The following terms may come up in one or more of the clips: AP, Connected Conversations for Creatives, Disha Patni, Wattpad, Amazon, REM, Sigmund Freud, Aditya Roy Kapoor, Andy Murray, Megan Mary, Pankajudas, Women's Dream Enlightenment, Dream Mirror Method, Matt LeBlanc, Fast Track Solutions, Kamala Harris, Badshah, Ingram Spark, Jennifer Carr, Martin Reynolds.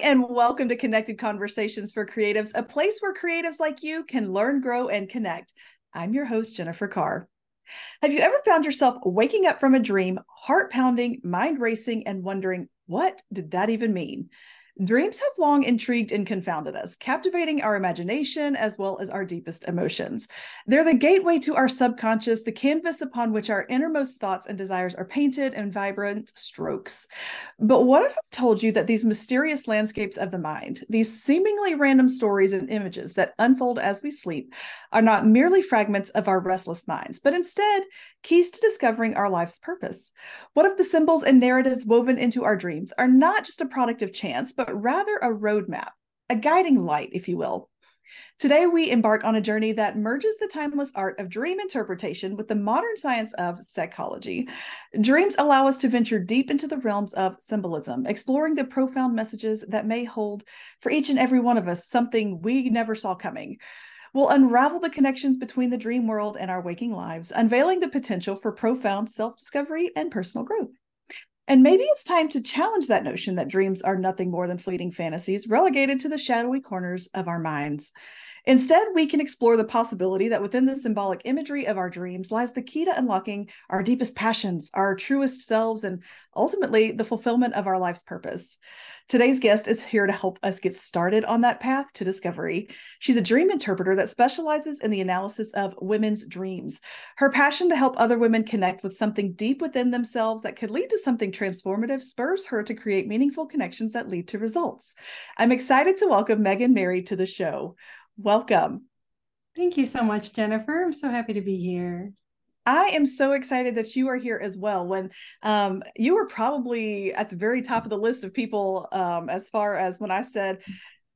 Hi, and welcome to Connected Conversations for Creatives, a place where creatives like you can learn, grow, and connect. I'm your host, Jennifer Carr. Have you ever found yourself waking up from a dream, heart pounding, mind racing, and wondering, what did that even mean? Dreams have long intrigued and confounded us, captivating our imagination as well as our deepest emotions. They're the gateway to our subconscious, the canvas upon which our innermost thoughts and desires are painted in vibrant strokes. But what if I told you that these mysterious landscapes of the mind, these seemingly random stories and images that unfold as we sleep, are not merely fragments of our restless minds, but instead keys to discovering our life's purpose? What if the symbols and narratives woven into our dreams are not just a product of chance, but rather a roadmap, a guiding light, if you will? Today, we embark on a journey that merges the timeless art of dream interpretation with the modern science of psychology. Dreams allow us to venture deep into the realms of symbolism, exploring the profound messages that may hold for each and every one of us something we never saw coming. We'll unravel the connections between the dream world and our waking lives, unveiling the potential for profound self-discovery and personal growth. And maybe it's time to challenge that notion that dreams are nothing more than fleeting fantasies relegated to the shadowy corners of our minds. Instead, we can explore the possibility that within the symbolic imagery of our dreams lies the key to unlocking our deepest passions, our truest selves, and ultimately the fulfillment of our life's purpose. Today's guest is here to help us get started on that path to discovery. She's a dream interpreter that specializes in the analysis of women's dreams. Her passion to help other women connect with something deep within themselves that could lead to something transformative spurs her to create meaningful connections that lead to results. I'm excited to welcome Megan Mary to the show. Welcome. Thank you so much, Jennifer. I'm so happy to be here. I am so excited that you are here as well. When you were probably at the very top of the list of people as far as when I said,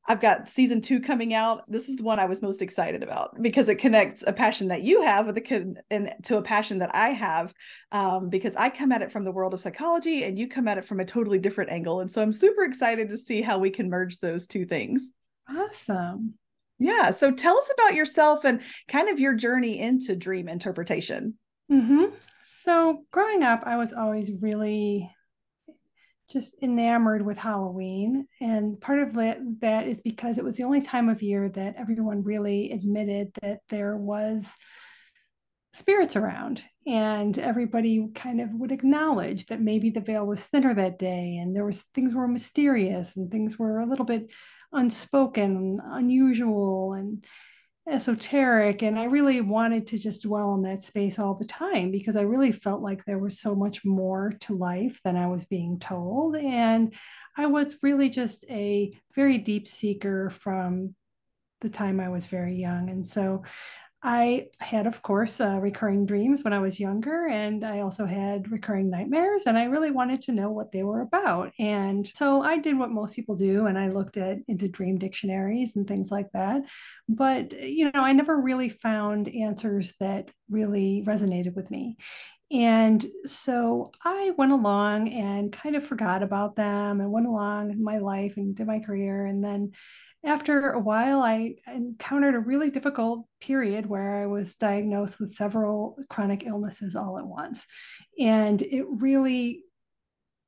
I've got season 2 coming out. This is the one I was most excited about because it connects a passion that you have with to a passion that I have, because I come at it from the world of psychology and you come at it from a totally different angle. And so I'm super excited to see how we can merge those two things. Awesome. Yeah. So tell us about yourself and kind of your journey into dream interpretation. So growing up, I was always really just enamored with Halloween. And part of that is because it was the only time of year that everyone really admitted that there was spirits around, and everybody kind of would acknowledge that maybe the veil was thinner that day. And there was things were mysterious and things were a little bit unspoken, unusual, and esoteric. And I really wanted to just dwell in that space all the time because I really felt like there was so much more to life than I was being told. And I was really just a very deep seeker from the time I was very young. And so I had, of course, recurring dreams when I was younger, and I also had recurring nightmares, and I really wanted to know what they were about. And so I did what most people do, and I looked into dream dictionaries and things like that. But, you know, I never really found answers that really resonated with me. And so I went along and kind of forgot about them and went along in my life and did my career. And then after a while, I encountered a really difficult period where I was diagnosed with several chronic illnesses all at once. And it really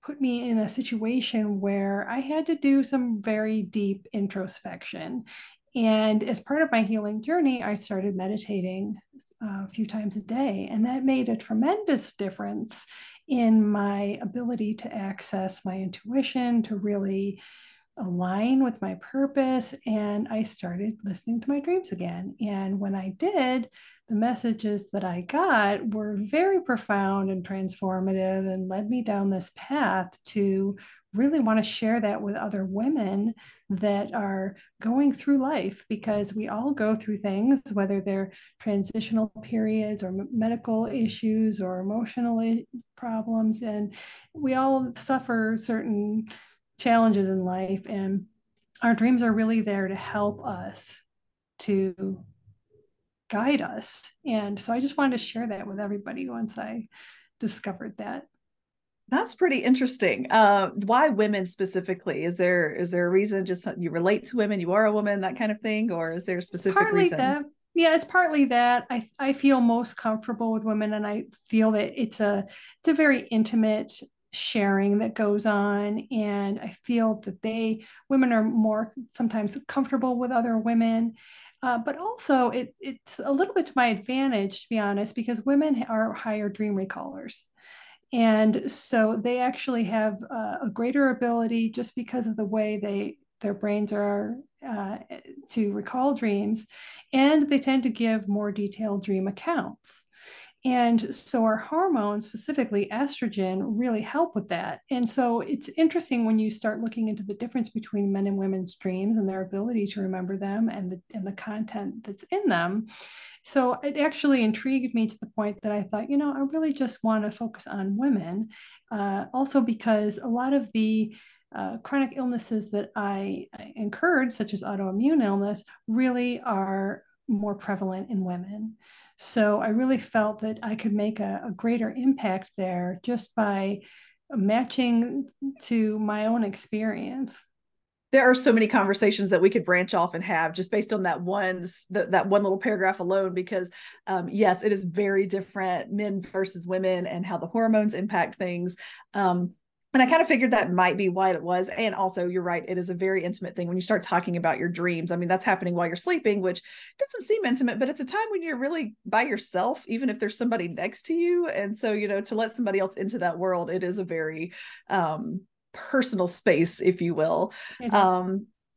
put me in a situation where I had to do some very deep introspection. And as part of my healing journey, I started meditating a few times a day, and that made a tremendous difference in my ability to access my intuition, to really align with my purpose. And I started listening to my dreams again. And when I did, the messages that I got were very profound and transformative and led me down this path to really want to share that with other women that are going through life, because we all go through things, whether they're transitional periods or medical issues or emotional problems. And we all suffer certain challenges in life, and our dreams are really there to help us, to guide us. And so I just wanted to share that with everybody once I discovered that. That's pretty interesting. Why women specifically? Is there a reason? Just you relate to women, you are a woman, that kind of thing, or is there a specific reason? Yeah, it's partly that. I feel most comfortable with women, and I feel that it's a very intimate sharing that goes on. And I feel that women are more sometimes comfortable with other women. But also it's a little bit to my advantage, to be honest, because women are higher dream recallers. And so they actually have a greater ability, just because of the way their brains are to recall dreams, and they tend to give more detailed dream accounts. And so our hormones, specifically estrogen, really help with that. And so it's interesting when you start looking into the difference between men and women's dreams and their ability to remember them and the content that's in them. So it actually intrigued me to the point that I thought, you know, I really just want to focus on women. Also because a lot of the chronic illnesses that I incurred, such as autoimmune illness, really are more prevalent in women. So I really felt that I could make a greater impact there just by matching to my own experience. There are so many conversations that we could branch off and have just based on that one little paragraph alone, because yes, it is very different, men versus women, and how the hormones impact things. And I kind of figured that might be why it was. And also, you're right, it is a very intimate thing when you start talking about your dreams. I mean, that's happening while you're sleeping, which doesn't seem intimate, but it's a time when you're really by yourself, even if there's somebody next to you. And so, you know, to let somebody else into that world, it is a very personal space, if you will.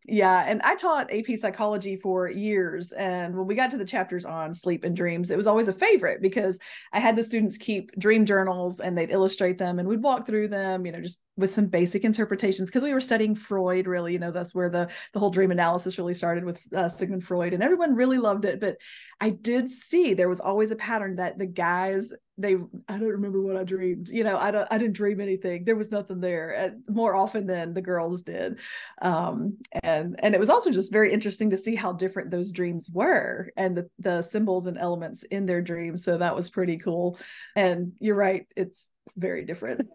Yeah. And I taught AP psychology for years. And when we got to the chapters on sleep and dreams, it was always a favorite because I had the students keep dream journals and they'd illustrate them and we'd walk through them, you know, just with some basic interpretations, because we were studying Freud, really, you know, that's where the whole dream analysis really started with Sigmund Freud, and everyone really loved it. But I did see there was always a pattern that the guys, I don't remember what I dreamed, you know, I didn't dream anything. There was nothing there, more often than the girls did. And it was also just very interesting to see how different those dreams were and the symbols and elements in their dreams. So that was pretty cool. And you're right, it's very different.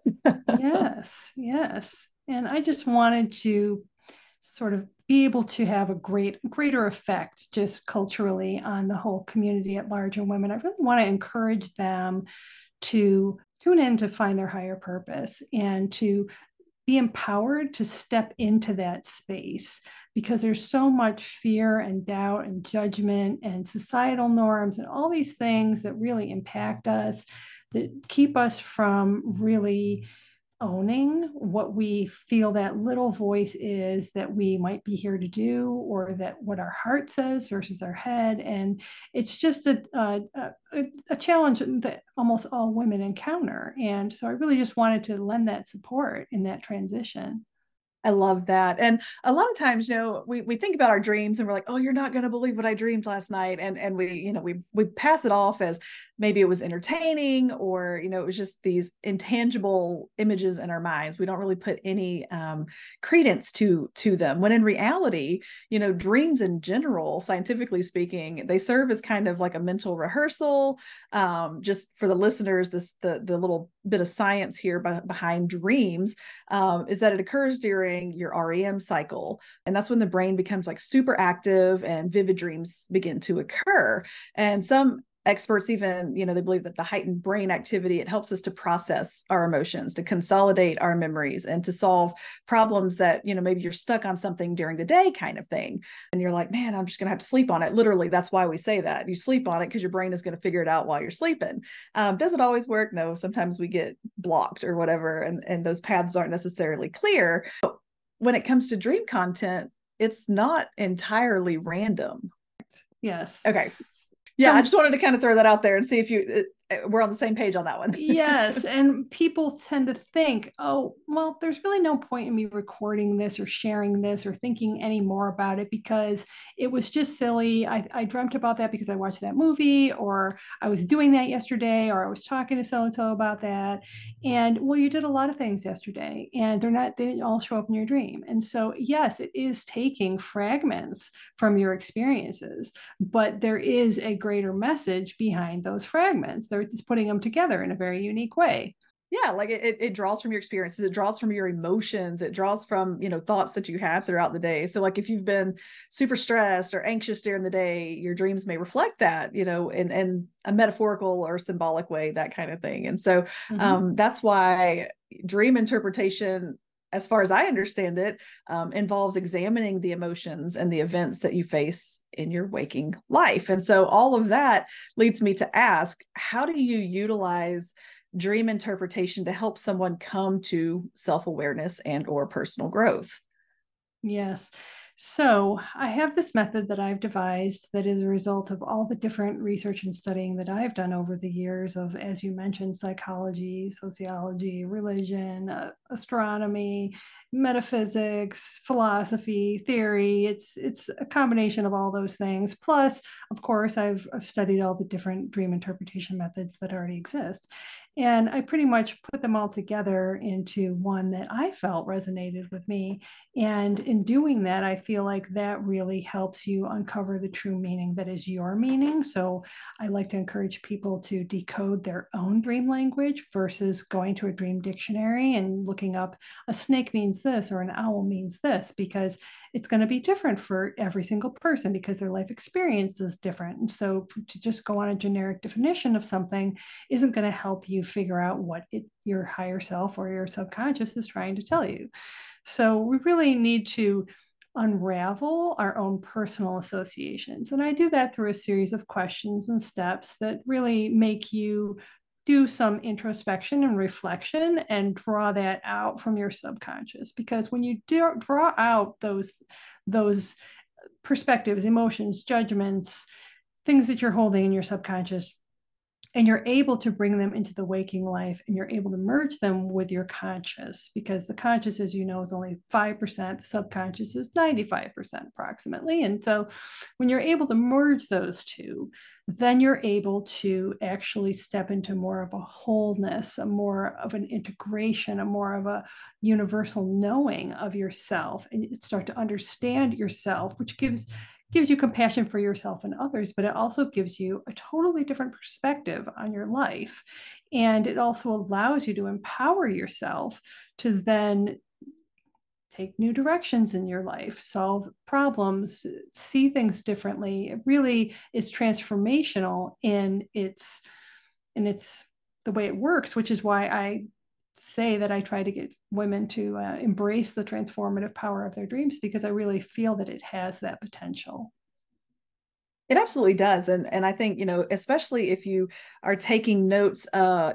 Yes. And I just wanted to sort of be able to have a greater effect just culturally on the whole community at large and women. I really want to encourage them to tune in to find their higher purpose and to be empowered to step into that space, because there's so much fear and doubt and judgment and societal norms and all these things that really impact us, that keep us from really owning what we feel that little voice is that we might be here to do, or that what our heart says versus our head. And it's just a challenge that almost all women encounter. And so I really just wanted to lend that support in that transition. I love that. And a lot of times, you know, we think about our dreams and we're like, oh, you're not going to believe what I dreamed last night. And we, you know, we pass it off as maybe it was entertaining, or, you know, it was just these intangible images in our minds. We don't really put any credence to them. When in reality, you know, dreams in general, scientifically speaking, they serve as kind of like a mental rehearsal. Just for the listeners, the little bit of science here behind dreams is that it occurs during your REM cycle. And that's when the brain becomes like super active and vivid dreams begin to occur. And some experts even, you know, they believe that the heightened brain activity, it helps us to process our emotions, to consolidate our memories, and to solve problems that, you know, maybe you're stuck on something during the day kind of thing. And you're like, man, I'm just going to have to sleep on it. Literally, that's why we say that. You sleep on it because your brain is going to figure it out while you're sleeping. Does it always work? No, sometimes we get blocked or whatever, and those paths aren't necessarily clear. But when it comes to dream content, it's not entirely random. Yes. Okay. Yeah, I just wanted to kind of throw that out there and see if we're on the same page on that one. Yes, and people tend to think, oh, well, there's really no point in me recording this or sharing this or thinking any more about it because it was just silly. I dreamt about that because I watched that movie, or I was doing that yesterday, or I was talking to so-and-so about that. And well, you did a lot of things yesterday, and they didn't all show up in your dream. And so, yes, it is taking fragments from your experiences, but there is a greater message behind those fragments. It's putting them together in a very unique way. Yeah, like it draws from your experiences, it draws from your emotions, it draws from, you know, thoughts that you had throughout the day. So like if you've been super stressed or anxious during the day, your dreams may reflect that, you know, in a metaphorical or symbolic way, that kind of thing. And so that's why dream interpretation, as far as I understand it, involves examining the emotions and the events that you face in your waking life. And so all of that leads me to ask, how do you utilize dream interpretation to help someone come to self-awareness and or personal growth? Yes. So I have this method that I've devised that is a result of all the different research and studying that I've done over the years of, as you mentioned, psychology, sociology, religion, astronomy, metaphysics, philosophy, theory. It's a combination of all those things. Plus, of course, I've studied all the different dream interpretation methods that already exist. And I pretty much put them all together into one that I felt resonated with me. And in doing that, I feel like that really helps you uncover the true meaning that is your meaning. So I like to encourage people to decode their own dream language versus going to a dream dictionary and looking up a snake means this or an owl means this, because it's going to be different for every single person because their life experience is different. And so to just go on a generic definition of something isn't going to help you figure out what your higher self or your subconscious is trying to tell you. So we really need to unravel our own personal associations. And I do that through a series of questions and steps that really make you do some introspection and reflection and draw that out from your subconscious. Because when you draw out those perspectives, emotions, judgments, things that you're holding in your subconscious, and you're able to bring them into the waking life and you're able to merge them with your conscious, because the conscious, as you know, is only 5%, the subconscious is 95% approximately. And so when you're able to merge those two, then you're able to actually step into more of a wholeness, a more of an integration, a more of a universal knowing of yourself, and you start to understand yourself, which gives you compassion for yourself and others, but it also gives you a totally different perspective on your life. And it also allows you to empower yourself to then take new directions in your life, solve problems, see things differently. It really is transformational in its the way it works, which is why I say that I try to get women to embrace the transformative power of their dreams, because I really feel that it has that potential. It absolutely does. And I think, you know, especially if you are taking notes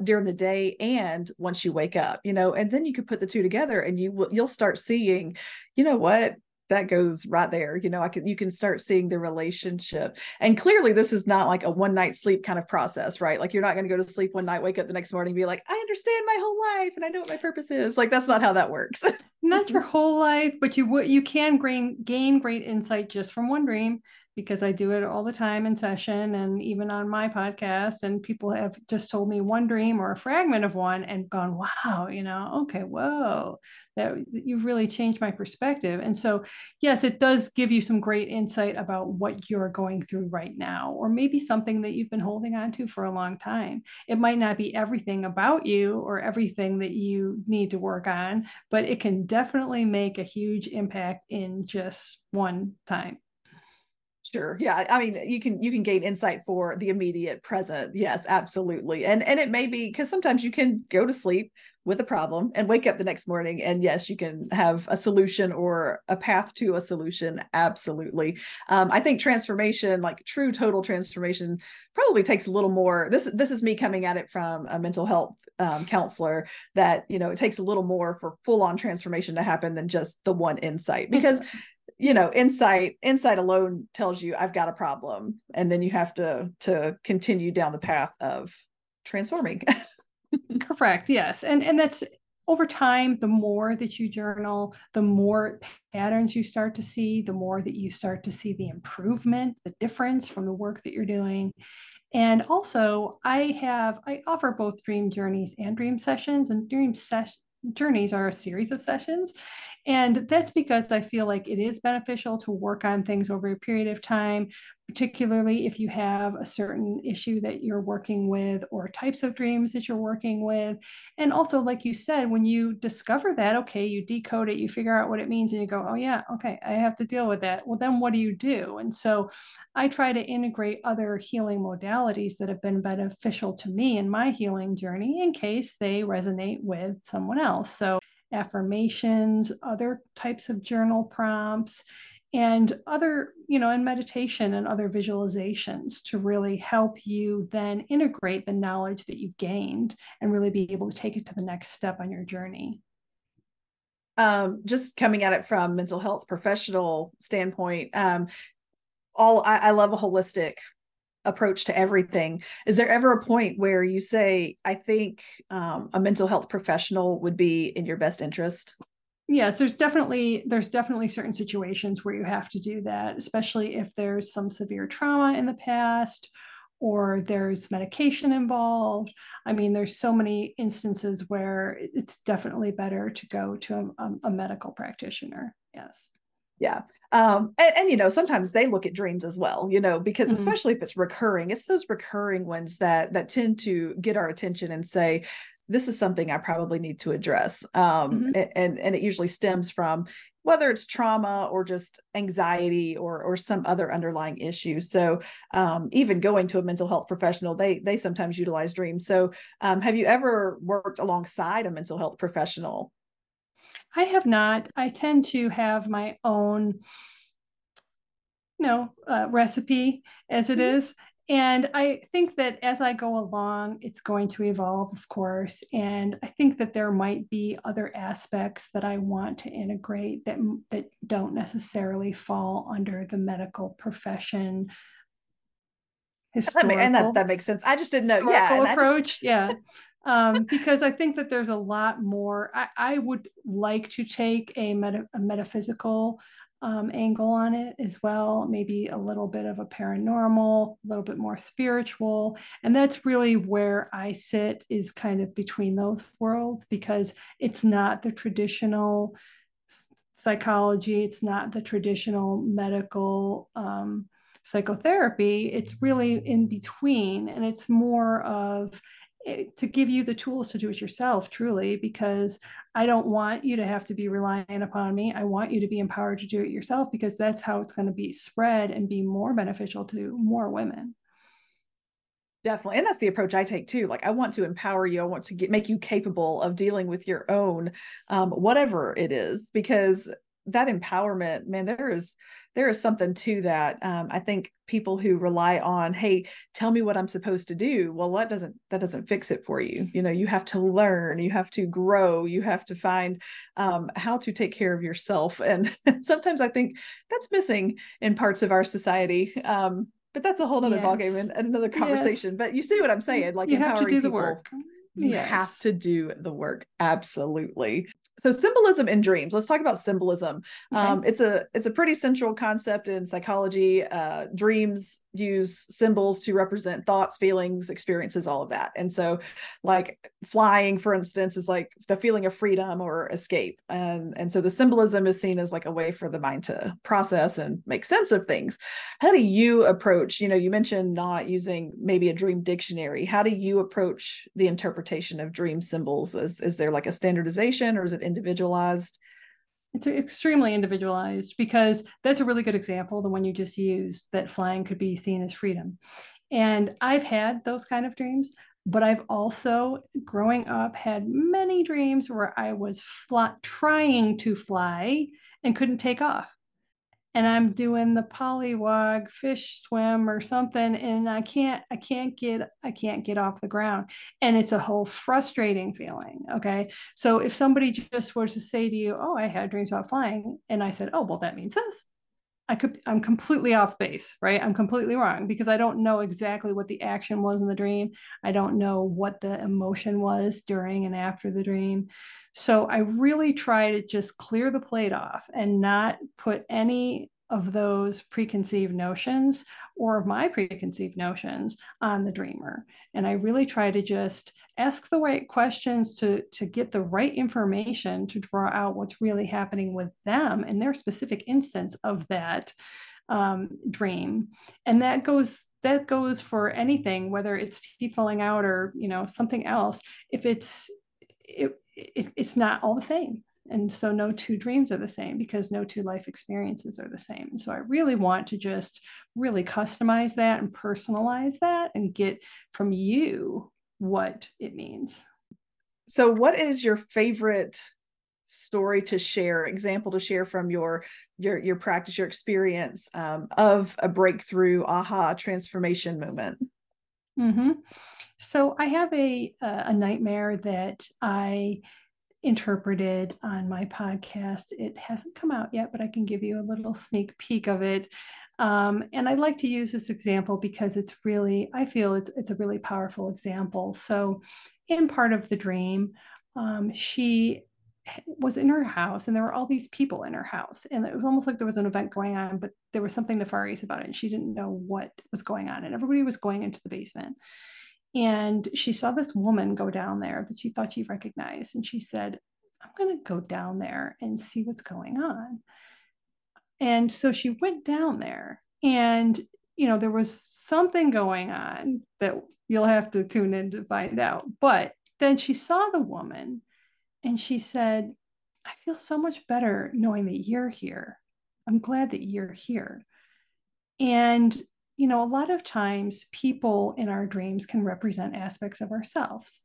during the day and once you wake up, you know, and then you can put the two together and you'll start seeing, you know what, that goes right there. You know, you can start seeing the relationship. And clearly this is not like a one night sleep kind of process, right? Like you're not going to go to sleep one night, wake up the next morning, and be like, I understand my whole life and I know what my purpose is. Like, that's not how that works. Not your whole life, but you can gain great insight just from one dream, because I do it all the time in session and even on my podcast, and people have just told me one dream or a fragment of one and gone, wow, you know, okay, whoa, that you've really changed my perspective. And so, yes, it does give you some great insight about what you're going through right now, or maybe something that you've been holding on to for a long time. It might not be everything about you or everything that you need to work on, but it can definitely make a huge impact in just one time. Sure. Yeah. I mean, you can gain insight for the immediate present. Yes, absolutely. And it may be, because sometimes you can go to sleep with a problem and wake up the next morning, and yes, you can have a solution or a path to a solution. Absolutely. I think transformation, like true total transformation, probably takes a little more. This is me coming at it from a mental health counselor, that, you know, it takes a little more for full on transformation to happen than just the one insight, because you know, insight alone tells you I've got a problem, and then you have to continue down the path of transforming. Correct. Yes. And that's over time, the more that you journal, the more patterns you start to see, the more that you start to see the improvement, the difference from the work that you're doing. And also I offer both dream journeys and dream sessions, and dream journeys are a series of sessions. And that's because I feel like it is beneficial to work on things over a period of time, particularly if you have a certain issue that you're working with or types of dreams that you're working with. And also, like you said, when you discover that, okay, you decode it, you figure out what it means and you go, oh yeah, okay, I have to deal with that. Well, then what do you do? And so I try to integrate other healing modalities that have been beneficial to me in my healing journey in case they resonate with someone else. So affirmations, other types of journal prompts, and other, and meditation and other visualizations to really help you then integrate the knowledge that you've gained and really be able to take it to the next step on your journey. Just coming at it from mental health professional standpoint, I love a holistic approach to everything. Is there ever a point where you say, I think a mental health professional would be in your best interest? Yes, there's definitely certain situations where you have to do that, especially if there's some severe trauma in the past or there's medication involved. I mean, there's so many instances where it's definitely better to go to a medical practitioner. Yes. Yeah. And sometimes they look at dreams as well, because mm-hmm. especially if it's recurring, it's those recurring ones that tend to get our attention and say, this is something I probably need to address. Mm-hmm. and it usually stems from whether it's trauma or just anxiety or some other underlying issue. So even going to a mental health professional, they sometimes utilize dreams. So have you ever worked alongside a mental health professional? I have not. I tend to have my own, recipe as it is. And I think that as I go along, it's going to evolve, of course. And I think that there might be other aspects that I want to integrate that don't necessarily fall under the medical profession. That makes sense. I just didn't know. Yeah. Approach. Yeah. Because I think that there's a lot more. I would like to take a metaphysical angle on it as well, maybe a little bit of a paranormal, a little bit more spiritual. And that's really where I sit, is kind of between those worlds, because it's not the traditional psychology. It's not the traditional medical psychotherapy. It's really in between, and it's more of to give you the tools to do it yourself, truly, because I don't want you to have to be reliant upon me. I want you to be empowered to do it yourself, because that's how it's going to be spread and be more beneficial to more women. Definitely. And that's the approach I take too. Like, I want to empower you. I want to make you capable of dealing with your own, whatever it is, because that empowerment, man, there is something to that. I think people who rely on, hey, tell me what I'm supposed to do. Well, that doesn't fix it for you. You have to learn, you have to grow, you have to find how to take care of yourself. And sometimes I think that's missing in parts of our society. But that's a whole other ballgame and another conversation. Yes. But you see what I'm saying? Like, you have to do the work. You have to do the work. Absolutely. So symbolism in dreams. Let's talk about symbolism. Okay. It's a pretty central concept in psychology. Dreams use symbols to represent thoughts, feelings, experiences, all of that. And so, like, flying, for instance, is like the feeling of freedom or escape. And so the symbolism is seen as like a way for the mind to process and make sense of things. How do you approach, you mentioned not using maybe a dream dictionary. How do you approach the interpretation of dream symbols? Is there like a standardization, or is it individualized? It's extremely individualized, because that's a really good example, the one you just used, that flying could be seen as freedom. And I've had those kind of dreams, but I've also, growing up, had many dreams where I was trying to fly and couldn't take off. And I'm doing the polywog fish swim or something, and I can't get off the ground. And it's a whole frustrating feeling. Okay. So if somebody just were to say to you, oh, I had dreams about flying, and I said, oh, well, that means this, I'm completely off base, right? I'm completely wrong, because I don't know exactly what the action was in the dream. I don't know what the emotion was during and after the dream. So I really try to just clear the plate off and not put any of those preconceived notions or of my preconceived notions on the dreamer. And I really try to just ask the right questions to get the right information to draw out what's really happening with them in their specific instance of that dream. And that goes for anything, whether it's teeth falling out or, you know, something else. If it's not all the same. And so no two dreams are the same because no two life experiences are the same. And so I really want to just really customize that and personalize that and get from you what it means. So what is your favorite story to share, example to share from your practice, your experience of a breakthrough, aha, transformation moment? Mm-hmm. So I have a nightmare that I interpreted on my podcast. It hasn't come out yet, but I can give you a little sneak peek of it. And I like to use this example because it's really, I feel it's a really powerful example. So in part of the dream, she was in her house and there were all these people in her house, and it was almost like there was an event going on, but there was something nefarious about it and she didn't know what was going on, and everybody was going into the basement. And she saw this woman go down there that she thought she recognized, and she said, I'm going to go down there and see what's going on. And so she went down there, and you know, there was something going on that you'll have to tune in to find out. But then she saw the woman and she said, I feel so much better knowing that you're here. I'm glad that you're here. And you know, a lot of times people in our dreams can represent aspects of ourselves,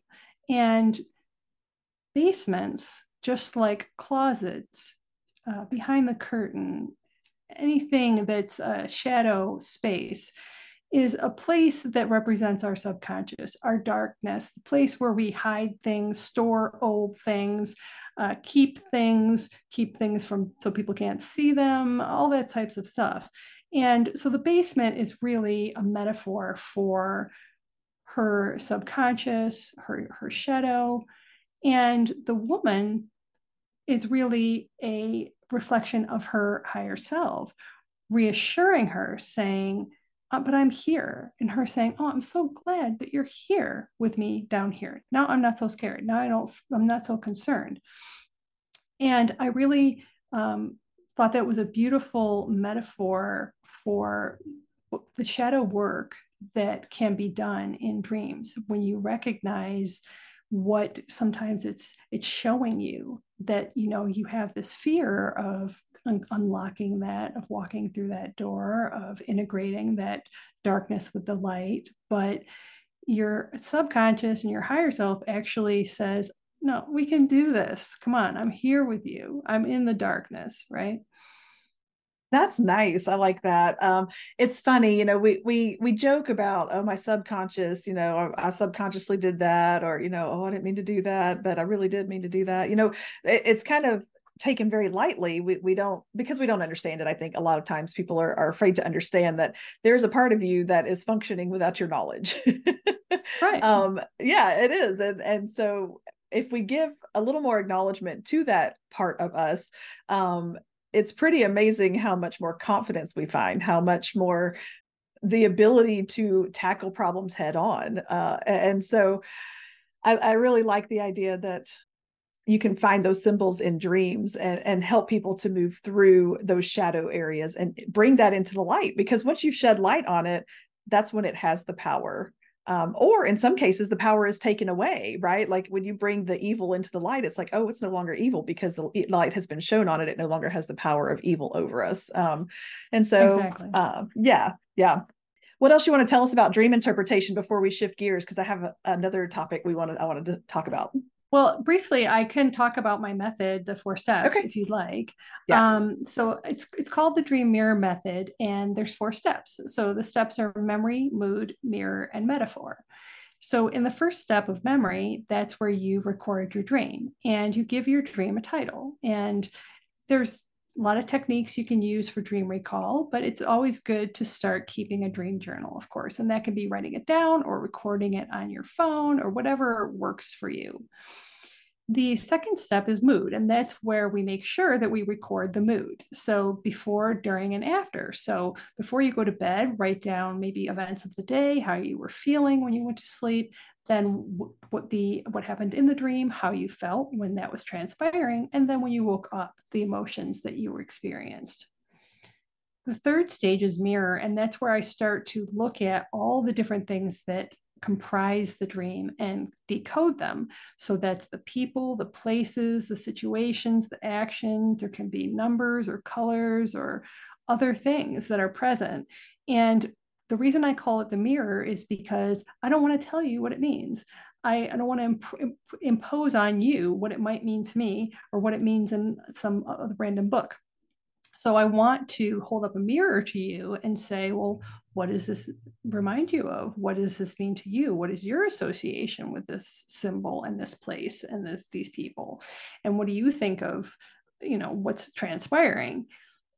and basements, just like closets, behind the curtain, anything that's a shadow space is a place that represents our subconscious, our darkness, the place where we hide things, store old things, keep things from so people can't see them, all that types of stuff. And so the basement is really a metaphor for her subconscious, her shadow. And the woman is really a reflection of her higher self, reassuring her, saying, but I'm here. And her saying, oh, I'm so glad that you're here with me down here. Now I'm not so scared. Now I'm not so concerned. And I really thought that was a beautiful metaphor for the shadow work that can be done in dreams. When you recognize what sometimes it's showing you, that, you know, you have this fear of unlocking that, of walking through that door, of integrating that darkness with the light, but your subconscious and your higher self actually says, no, we can do this. Come on. I'm here with you. I'm in the darkness. Right. That's nice. I like that. It's funny, you know, we joke about, oh, my subconscious, you know, I subconsciously did that, or, you know, oh, I didn't mean to do that, but I really did mean to do that. You know, it's kind of taken very lightly. We don't, because we don't understand it. I think a lot of times people are afraid to understand that there's a part of you that is functioning without your knowledge. Right. Yeah, it is. And so if we give a little more acknowledgement to that part of us, it's pretty amazing how much more confidence we find, how much more the ability to tackle problems head on. And so I really like the idea that you can find those symbols in dreams and help people to move through those shadow areas and bring that into the light, because once you've shed light on it, that's when it has the power. Or in some cases, the power is taken away, right? Like when you bring the evil into the light, it's like, oh, it's no longer evil because the light has been shown on it. It no longer has the power of evil over us. And so, exactly. Yeah. What else you want to tell us about dream interpretation before we shift gears? Because I have another topic I wanted to talk about. Well, briefly, I can talk about my method, the 4 steps, okay, if you'd like. Yes. So it's called the Dream Mirror Method, and there's 4 steps. So the steps are memory, mood, mirror, and metaphor. So in the first step of memory, that's where you record your dream and you give your dream a title. And there's a lot of techniques you can use for dream recall, but it's always good to start keeping a dream journal, of course, and that can be writing it down or recording it on your phone or whatever works for you. The second step is mood, and that's where we make sure that we record the mood. So before, during, and after. So before you go to bed, write down maybe events of the day, how you were feeling when you went to sleep, then what happened in the dream, how you felt when that was transpiring, and then when you woke up, the emotions that you experienced. The third stage is mirror, and that's where I start to look at all the different things that comprise the dream and decode them. So that's the people, the places, the situations, the actions. There can be numbers or colors or other things that are present. And the reason I call it the mirror is because I don't want to tell you what it means. I don't want to impose on you what it might mean to me or what it means in some random book. So I want to hold up a mirror to you and say, well, what does this remind you of? What does this mean to you? What is your association with this symbol and this place and these people? And what do you think of, you know, what's transpiring?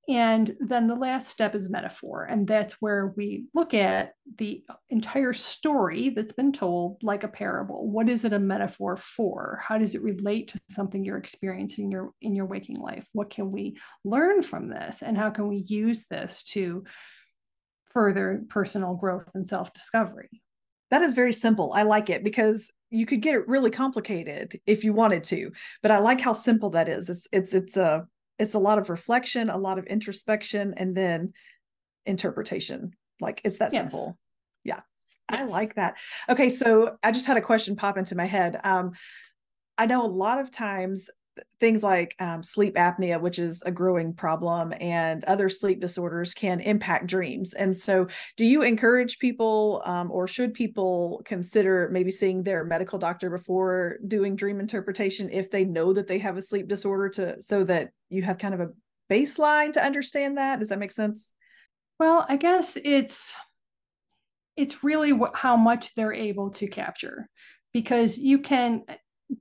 And then the last step is metaphor. And that's where we look at the entire story that's been told like a parable. What is it a metaphor for? How does it relate to something you're experiencing in your waking life? What can we learn from this? And how can we use this to further personal growth and self-discovery? That is very simple. I like it because you could get it really complicated if you wanted to, but I like how simple that is. It's a lot of reflection, a lot of introspection, and then interpretation. Like it's that simple. Yeah. Yes. I like that. Okay. So I just had a question pop into my head. I know a lot of times things like sleep apnea, which is a growing problem, and other sleep disorders can impact dreams. And so do you encourage people or should people consider maybe seeing their medical doctor before doing dream interpretation if they know that they have a sleep disorder, so that you have kind of a baseline to understand that? Does that make sense? Well, I guess it's really how much they're able to capture, because you can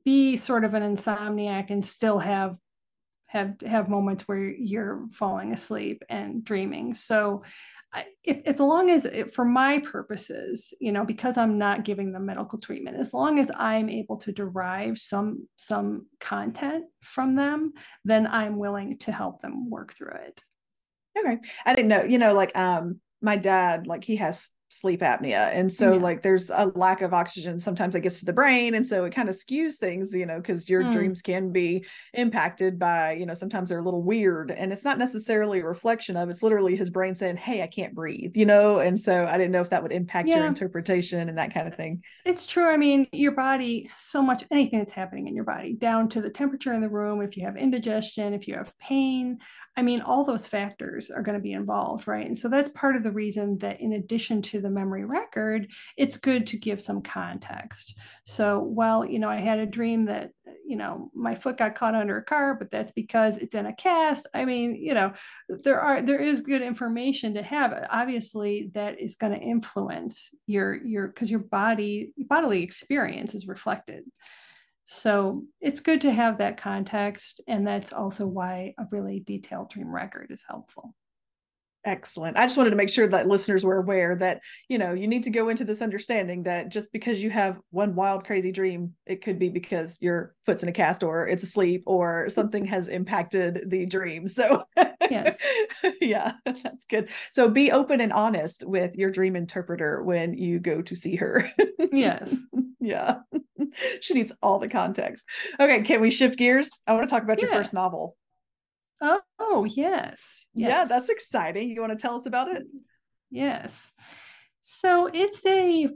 be sort of an insomniac and still have moments where you're falling asleep and dreaming. So as long as for my purposes, you know, because I'm not giving them medical treatment, as long as I'm able to derive some content from them, then I'm willing to help them work through it. Okay. I didn't know, you know, like my dad, like he has sleep apnea. And so like there's a lack of oxygen. Sometimes it gets to the brain. And so it kind of skews things, you know, because your dreams can be impacted by, you know, sometimes they're a little weird, and it's not necessarily a reflection of, it's literally his brain saying, hey, I can't breathe, you know? And so I didn't know if that would impact your interpretation and that kind of thing. It's true. I mean, your body, so much, anything that's happening in your body, down to the temperature in the room, if you have indigestion, if you have pain, I mean, all those factors are going to be involved. Right. And so that's part of the reason that in addition to the memory record, it's good to give some context. So, well, you know, I had a dream that, you know, my foot got caught under a car, but that's because it's in a cast. I mean, you know, there is good information to have. Obviously, that is going to influence because your bodily experience is reflected. So it's good to have that context. And that's also why a really detailed dream record is helpful. Excellent. I just wanted to make sure that listeners were aware that, you know, you need to go into this understanding that just because you have one wild, crazy dream, it could be because your foot's in a cast or it's asleep or something has impacted the dream. So yes. Yeah, that's good. So be open and honest with your dream interpreter when you go to see her. Yes. Yeah. She needs all the context. Okay. Can we shift gears? I want to talk about your first novel. Oh, yes. Yeah, that's exciting. You want to tell us about it? Yes. So it's a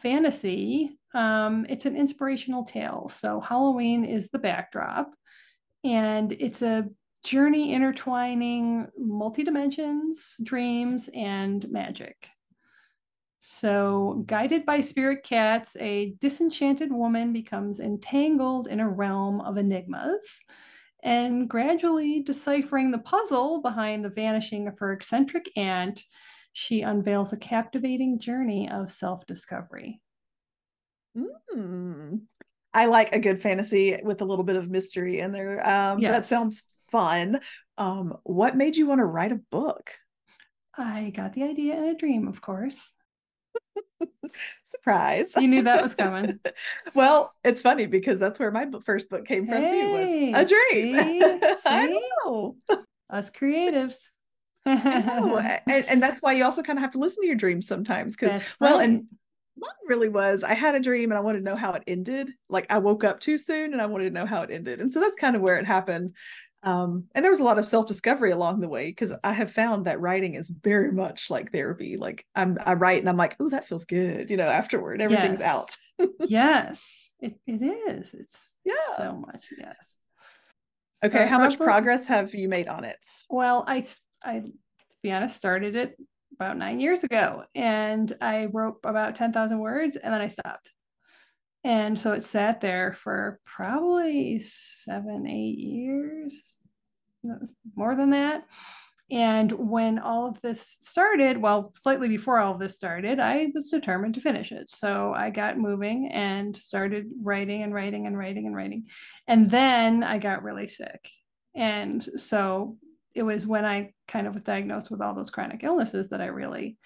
fantasy. It's an inspirational tale. So Halloween is the backdrop, and it's a journey intertwining multi-dimensions, dreams, and magic. So, guided by spirit cats, a disenchanted woman becomes entangled in a realm of enigmas, and gradually deciphering the puzzle behind the vanishing of her eccentric aunt, she unveils a captivating journey of self-discovery. I like a good fantasy with a little bit of mystery in there. That sounds fun. What made you want to write a book? I got the idea in a dream, of course. Surprise. You knew that was coming. Well, it's funny because that's where my first book came from too. Was a dream. See? I know. Us creatives. I know. And that's why you also kind of have to listen to your dreams sometimes. Because mine really was, I had a dream and I wanted to know how it ended. Like I woke up too soon and I wanted to know how it ended. And so that's kind of where it happened. And there was a lot of self-discovery along the way, because I have found that writing is very much like therapy. Like I write and I'm like, oh, that feels good. You know, afterward, everything's out. Yes, it is. It's so much. Yes. Okay. So how much progress have you made on it? Well, I, to be honest, started it about 9 years ago and I wrote about 10,000 words and then I stopped. And so it sat there for probably 7-8 years, more than that. And when all of this started, well, slightly before all of this started, I was determined to finish it. So I got moving and started writing and writing and writing and writing. And then I got really sick. And so it was when I kind of was diagnosed with all those chronic illnesses that I really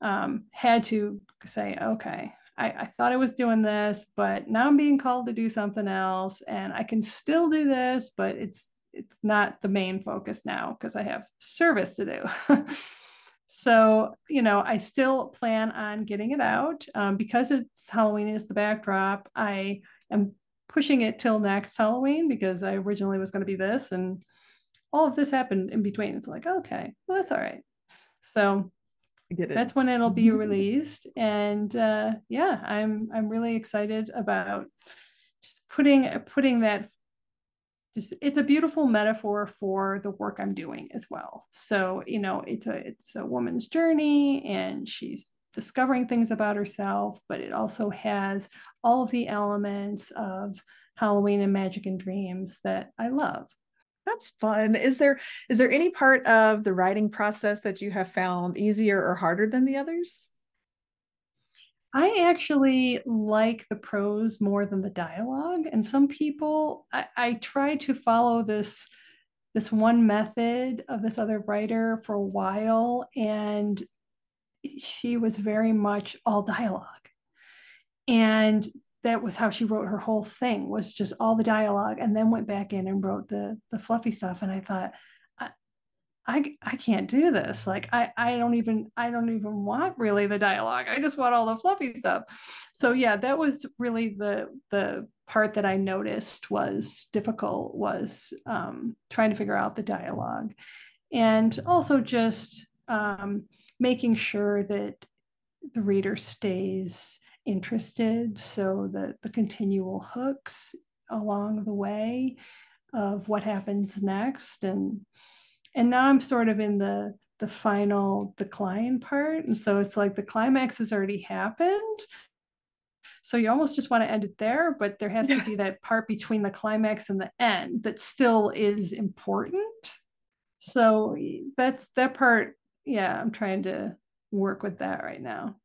had to say, okay, I thought I was doing this, but now I'm being called to do something else, and I can still do this, but it's not the main focus now because I have service to do. So, you know, I still plan on getting it out because it's Halloween is the backdrop. I am pushing it till next Halloween because I originally was going to be this, and all of this happened in between. It's like, okay, well, that's all right. So that's when it'll be released. And I'm really excited about just putting that. Just, it's a beautiful metaphor for the work I'm doing as well. So, you know, it's a woman's journey and she's discovering things about herself, but it also has all of the elements of Halloween and magic and dreams that I love. That's fun. Is there any part of the writing process that you have found easier or harder than the others? I actually like the prose more than the dialogue. And some people, I try to follow this one method of this other writer for a while, and she was very much all dialogue. And that was how she wrote her whole thing, was just all the dialogue, and then went back in and wrote the fluffy stuff. And I thought, I can't do this. Like, I don't even want really the dialogue. I just want all the fluffy stuff. So yeah, that was really the part that I noticed was difficult, was trying to figure out the dialogue, and also just making sure that the reader stays interested, so that the continual hooks along the way of what happens next. And now I'm sort of in the final decline part, and so it's like the climax has already happened, so you almost just want to end it there, but there has to be that part between the climax and the end that still is important. So that's that part. Yeah, I'm trying to work with that right now.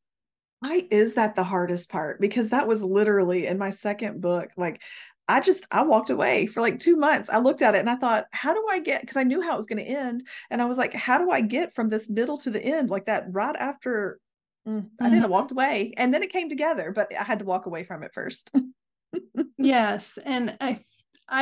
Why is that the hardest part? Because that was literally in my second book. Like I walked away for like 2 months. I looked at it and I thought, how do I get, because I knew how it was going to end. And I was like, how do I get from this middle to the end? Like that right after I didn't, I walked away, and then it came together, but I had to walk away from it first. Yes. And I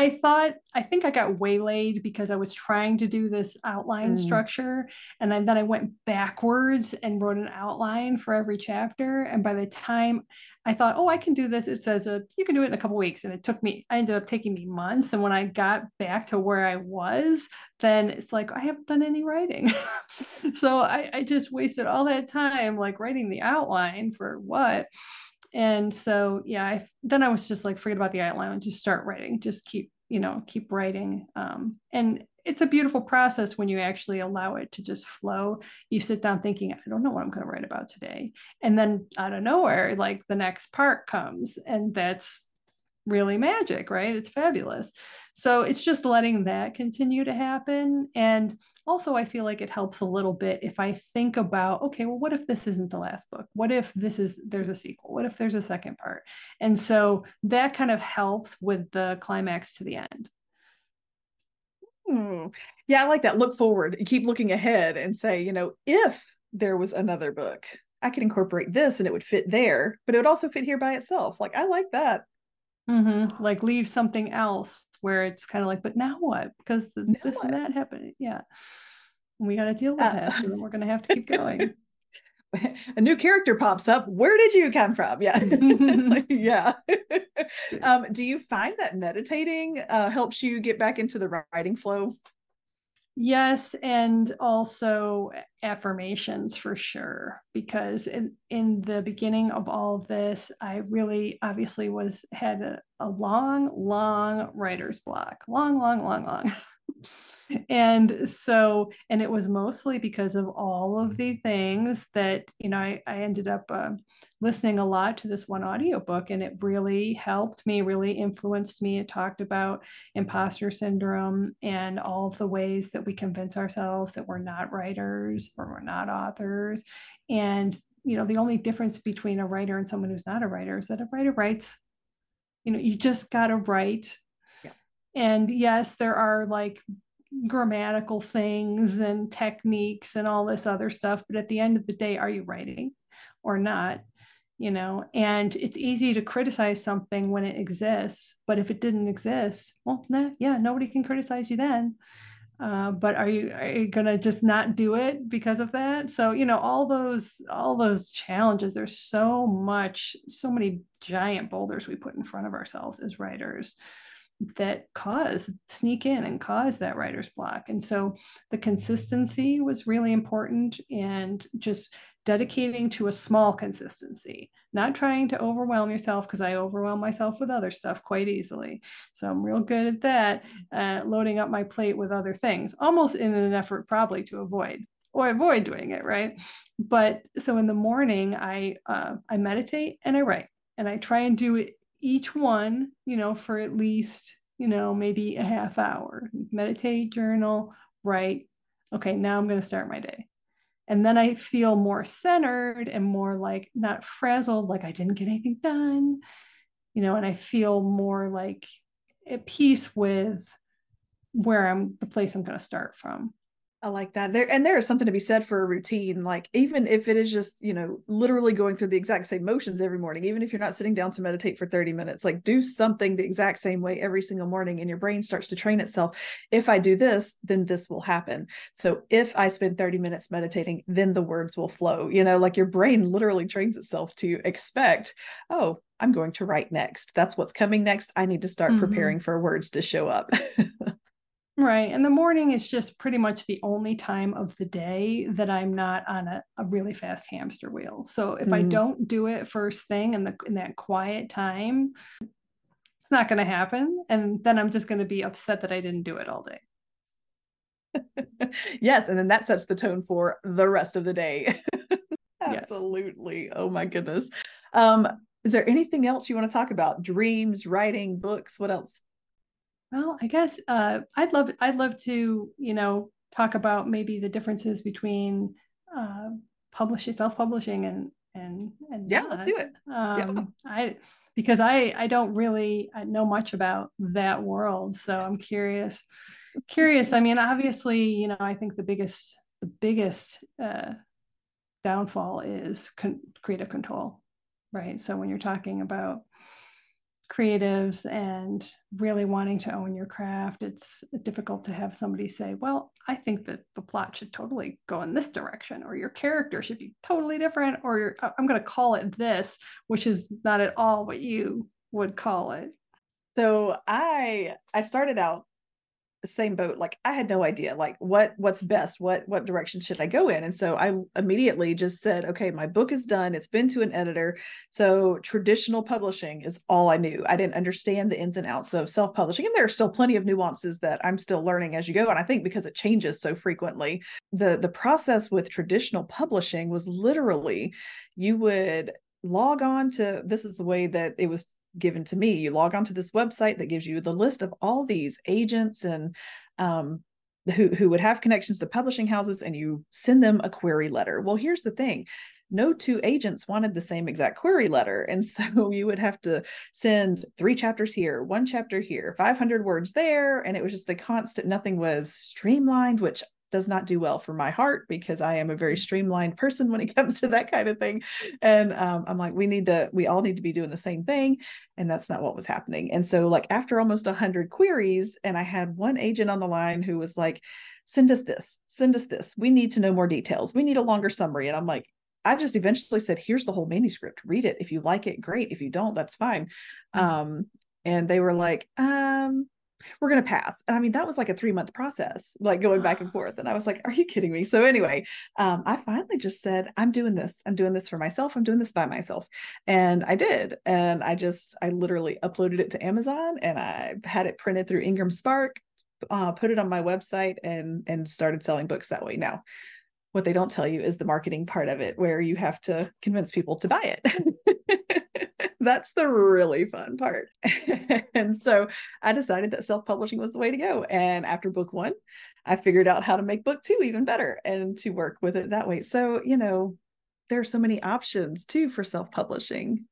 think I got waylaid because I was trying to do this outline structure. And then I went backwards and wrote an outline for every chapter. And by the time I thought, oh, I can do this, it says, you can do it in a couple of weeks. And I ended up taking me months. And when I got back to where I was, then it's like, I haven't done any writing. So I just wasted all that time, like writing the outline for what? And so, yeah, then I was just like, forget about the outline and just start writing, just keep writing. And it's a beautiful process when you actually allow it to just flow. You sit down thinking, I don't know what I'm going to write about today. And then out of nowhere, like the next part comes, and that's really magic, right? It's fabulous. So it's just letting that continue to happen. And also I feel like it helps a little bit if I think about, okay, well, what if this isn't the last book? What if there's a sequel? What if there's a second part? And so that kind of helps with the climax to the end. Yeah, I like that. Look forward. You keep looking ahead and say, if there was another book, I could incorporate this and it would fit there, but it would also fit here by itself. Like, I like that. Mm-hmm. Like leave something else where it's kind of like, but now what? Because this and that happened. Yeah. We got to deal with that. So then we're going to have to keep going. A new character pops up. Where did you come from? Yeah. Like, yeah. Do you find that meditating helps you get back into the writing flow? Yes. And also affirmations for sure, because in the beginning of all of this, I really obviously had a long writer's block, long. And it was mostly because of all of the things that, you know, I ended up listening a lot to this one audiobook, and it really helped me, really influenced me. It talked about imposter syndrome and all of the ways that we convince ourselves that we're not writers or we're not authors. And, you know, the only difference between a writer and someone who's not a writer is that a writer writes. You know, you just got to write. And yes, there are like grammatical things and techniques and all this other stuff. But at the end of the day, are you writing or not? You know, and it's easy to criticize something when it exists. But if it didn't exist, well, nobody can criticize you then. But are you going to just not do it because of that? So, you know, all those challenges, there's so many giant boulders we put in front of ourselves as writers that sneak in and cause that writer's block. And so the consistency was really important, and just dedicating to a small consistency, not trying to overwhelm yourself, because I overwhelm myself with other stuff quite easily. So I'm real good at that, loading up my plate with other things, almost in an effort probably to avoid doing it, right? But so in the morning, I meditate and I write, and I try and do it each one, you know, for at least, you know, maybe a half hour. Meditate, journal, write. Okay, now I'm going to start my day. And then I feel more centered and more like not frazzled, like I didn't get anything done, you know, and I feel more like at peace with where the place I'm going to start from. I like that. There is something to be said for a routine. Like, even if it is just, you know, literally going through the exact same motions every morning, even if you're not sitting down to meditate for 30 minutes, like do something the exact same way every single morning, and your brain starts to train itself. If I do this, then this will happen. So if I spend 30 minutes meditating, then the words will flow, you know, like your brain literally trains itself to expect, oh, I'm going to write next. That's what's coming next. I need to start preparing for words to show up. Right. And the morning is just pretty much the only time of the day that I'm not on a really fast hamster wheel. So if I don't do it first thing in that quiet time, it's not going to happen. And then I'm just going to be upset that I didn't do it all day. Yes. And then that sets the tone for the rest of the day. Absolutely. Yes. Oh my goodness. Is there anything else you want to talk about? Dreams, writing, books, what else? Well, I guess I'd love to, you know, talk about maybe the differences between self-publishing and yeah, let's do it. Because I don't really know much about that world, so I'm curious. I mean, obviously, you know, I think the biggest downfall is creative control, right? So when you're talking about creatives and really wanting to own your craft, it's difficult to have somebody say, well, I think that the plot should totally go in this direction, or your character should be totally different, or I'm going to call it this, which is not at all what you would call it. So I started out the same boat. Like, I had no idea, like what's best, what direction should I go in? And so I immediately just said, okay, my book is done. It's been to an editor. So traditional publishing is all I knew. I didn't understand the ins and outs of self-publishing. And there are still plenty of nuances that I'm still learning as you go. And I think because it changes so frequently, the process with traditional publishing was literally, you would log on to, this is the way that it was given to me. You log onto this website that gives you the list of all these agents and who would have connections to publishing houses, and you send them a query letter. Well, here's the thing. No two agents wanted the same exact query letter. And so you would have to send 3 chapters here, 1 chapter here, 500 words there. And it was just the constant, nothing was streamlined, which does not do well for my heart, because I am a very streamlined person when it comes to that kind of thing. And I'm like, we all need to be doing the same thing. And that's not what was happening. And so like after almost 100 queries, and I had one agent on the line who was like, send us this. We need to know more details. We need a longer summary. And I'm like, I just eventually said, here's the whole manuscript, read it. If you like it, great. If you don't, that's fine. And they were like, we're going to pass. And I mean, that was like a 3-month process, like going back and forth. And I was like, are you kidding me? So anyway, I finally just said, I'm doing this for myself. I'm doing this by myself. And I did. And I literally uploaded it to Amazon, and I had it printed through Ingram Spark, put it on my website, and started selling books that way. Now, what they don't tell you is the marketing part of it, where you have to convince people to buy it. That's the really fun part. And so I decided that self-publishing was the way to go. And after book 1, I figured out how to make book 2 even better and to work with it that way. So, you know, there are so many options too for self-publishing.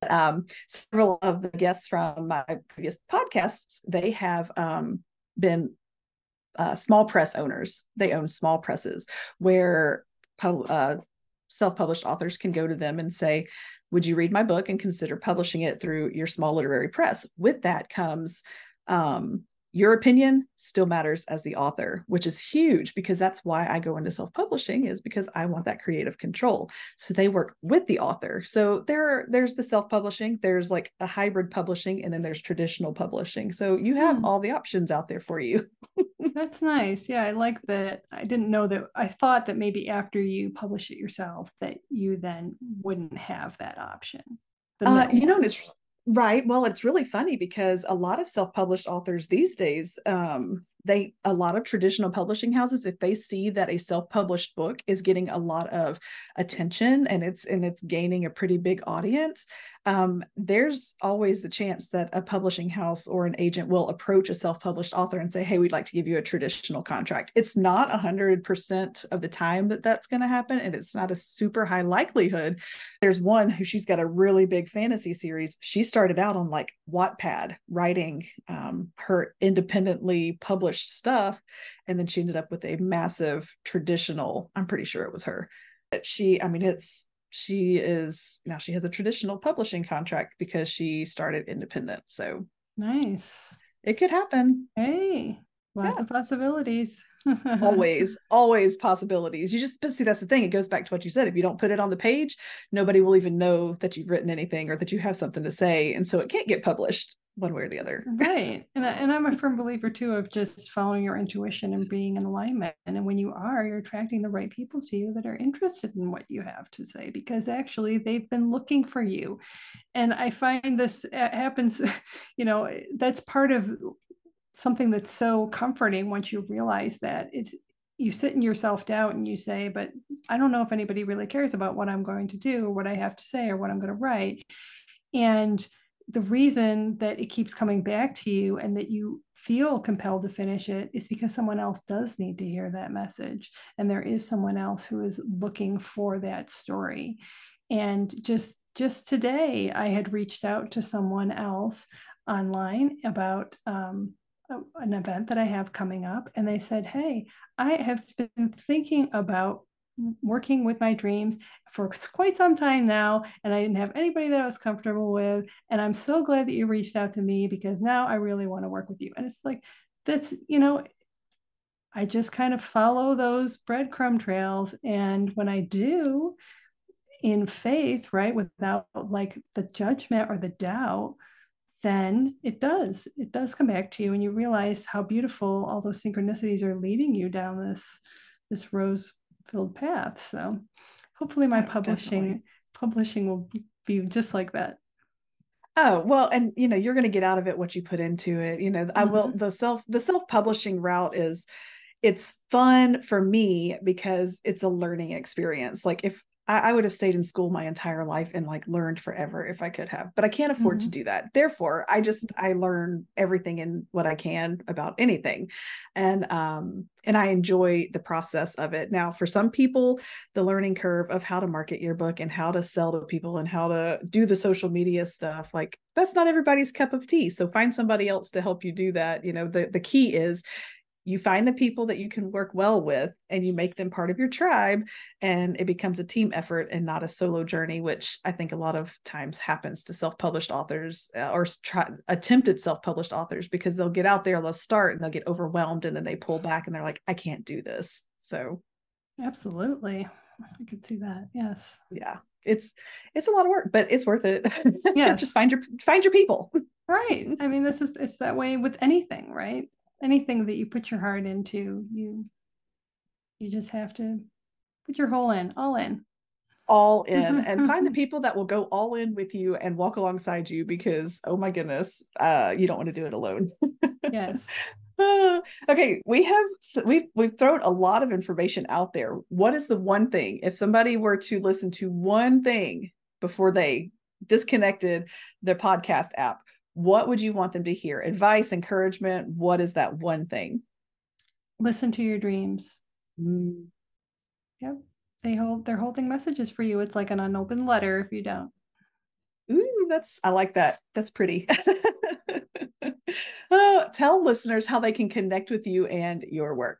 Several of the guests from my previous podcasts, they have been small press owners. They own small presses where self-published authors can go to them and say, would you read my book and consider publishing it through your small literary press? With that comes your opinion still matters as the author, which is huge, because that's why I go into self-publishing, is because I want that creative control. So they work with the author. So there's the self-publishing, there's like a hybrid publishing, and then there's traditional publishing. So you have all the options out there for you. That's nice. Yeah, I like that. I didn't know that. I thought that maybe after you publish it yourself, that you then wouldn't have that option. You know, it's right. Well, it's really funny, because a lot of self-published authors these days, a lot of traditional publishing houses, if they see that a self-published book is getting a lot of attention and it's gaining a pretty big audience, there's always the chance that a publishing house or an agent will approach a self-published author and say, hey, we'd like to give you a traditional contract. It's not 100% of the time that that's going to happen, and it's not a super high likelihood. There's one who, she's got a really big fantasy series. She started out on like Wattpad writing her independently published stuff, and then she ended up with a massive traditional, I'm pretty sure it was her, but she has a traditional publishing contract because she started independent. So nice. It could happen. Hey, lots of possibilities. always possibilities. But see, that's the thing. It goes back to what you said. If you don't put it on the page, nobody will even know that you've written anything or that you have something to say. And so it can't get published one way or the other. Right. And I'm a firm believer too of just following your intuition and being in alignment. And when you are, you're attracting the right people to you that are interested in what you have to say, because actually they've been looking for you. And I find this happens, you know, that's part of something that's so comforting once you realize that you sit in your self-doubt and you say, but I don't know if anybody really cares about what I'm going to do or what I have to say or what I'm going to write. And the reason that it keeps coming back to you and that you feel compelled to finish it is because someone else does need to hear that message. And there is someone else who is looking for that story. And just today, I had reached out to someone else online about, an event that I have coming up, and they said, hey, I have been thinking about working with my dreams for quite some time now, and I didn't have anybody that I was comfortable with, and I'm so glad that you reached out to me, because now I really want to work with you. And it's like, that's, you know, I just kind of follow those breadcrumb trails, and when I do in faith, right, without like the judgment or the doubt, then it does come back to you, and you realize how beautiful all those synchronicities are leading you down this rose-filled path. So hopefully my publishing will be just like that. Oh, well, and you know, you're going to get out of it what you put into it. You know, I will, the self-publishing route is, it's fun for me because it's a learning experience. Like if I would have stayed in school my entire life and like learned forever if I could have, but I can't afford to do that. Therefore, I learn everything and what I can about anything. And I enjoy the process of it. Now, for some people, the learning curve of how to market your book and how to sell to people and how to do the social media stuff, like that's not everybody's cup of tea. So find somebody else to help you do that. You know, the key is You find the people that you can work well with and you make them part of your tribe, and it becomes a team effort and not a solo journey, which I think a lot of times happens to self-published authors or attempted self-published authors, because they'll get out there, they'll start, and they'll get overwhelmed, and then they pull back and they're like, I can't do this. So absolutely. I can see that. Yes. Yeah. It's a lot of work, but it's worth it. Yeah. Just find your people. Right. I mean, it's that way with anything, right? Anything that you put your heart into, you just have to put your whole all in and find the people that will go all in with you and walk alongside you, because, oh my goodness, you don't want to do it alone. Yes. Okay. We've thrown a lot of information out there. What is the one thing, if somebody were to listen to one thing before they disconnected their podcast app, what would you want them to hear? Advice, encouragement? What is that one thing? Listen to your dreams. Mm. Yep. They're holding messages for you. It's like an unopened letter if you don't. Ooh, I like that. That's pretty. Oh, tell listeners how they can connect with you and your work.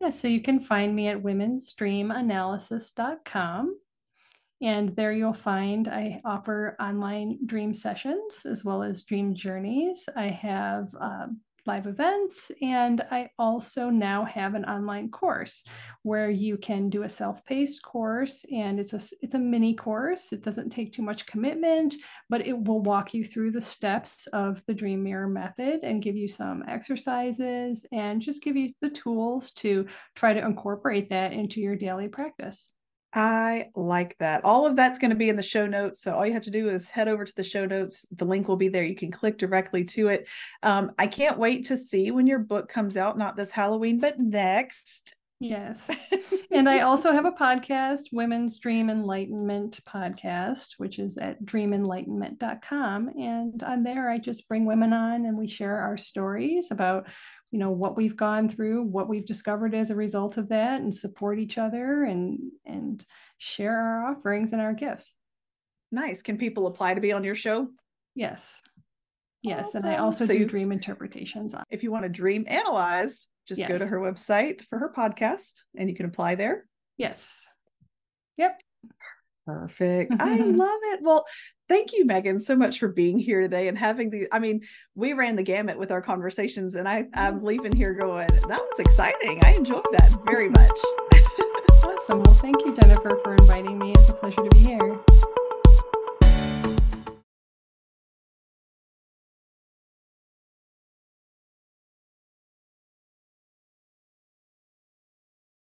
Yeah, so you can find me at womensdreamanalysis.com. And there you'll find I offer online dream sessions as well as dream journeys. I have live events, and I also now have an online course where you can do a self-paced course, and it's a mini course. It doesn't take too much commitment, but it will walk you through the steps of the Dream Mirror Method and give you some exercises and just give you the tools to try to incorporate that into your daily practice. I like that. All of that's going to be in the show notes. So all you have to do is head over to the show notes. The link will be there. You can click directly to it. I can't wait to see when your book comes out, not this Halloween, but next. Yes. And I also have a podcast, Women's Dream Enlightenment podcast, which is at dreamenlightenment.com. And on there, I just bring women on and we share our stories about, you know, what we've gone through, what we've discovered as a result of that, and support each other and share our offerings and our gifts. Nice. Can people apply to be on your show? Yes. Yes. Awesome. And I also do dream interpretations. If you want to dream analyze, just go to her website for her podcast and you can apply there. Yes. Yep. Perfect. I love it. Well, thank you, Megan, so much for being here today and having we ran the gamut with our conversations, and I'm leaving here going, that was exciting. I enjoyed that very much. Awesome. Well, thank you, Jennifer, for inviting me. It's a pleasure to be here.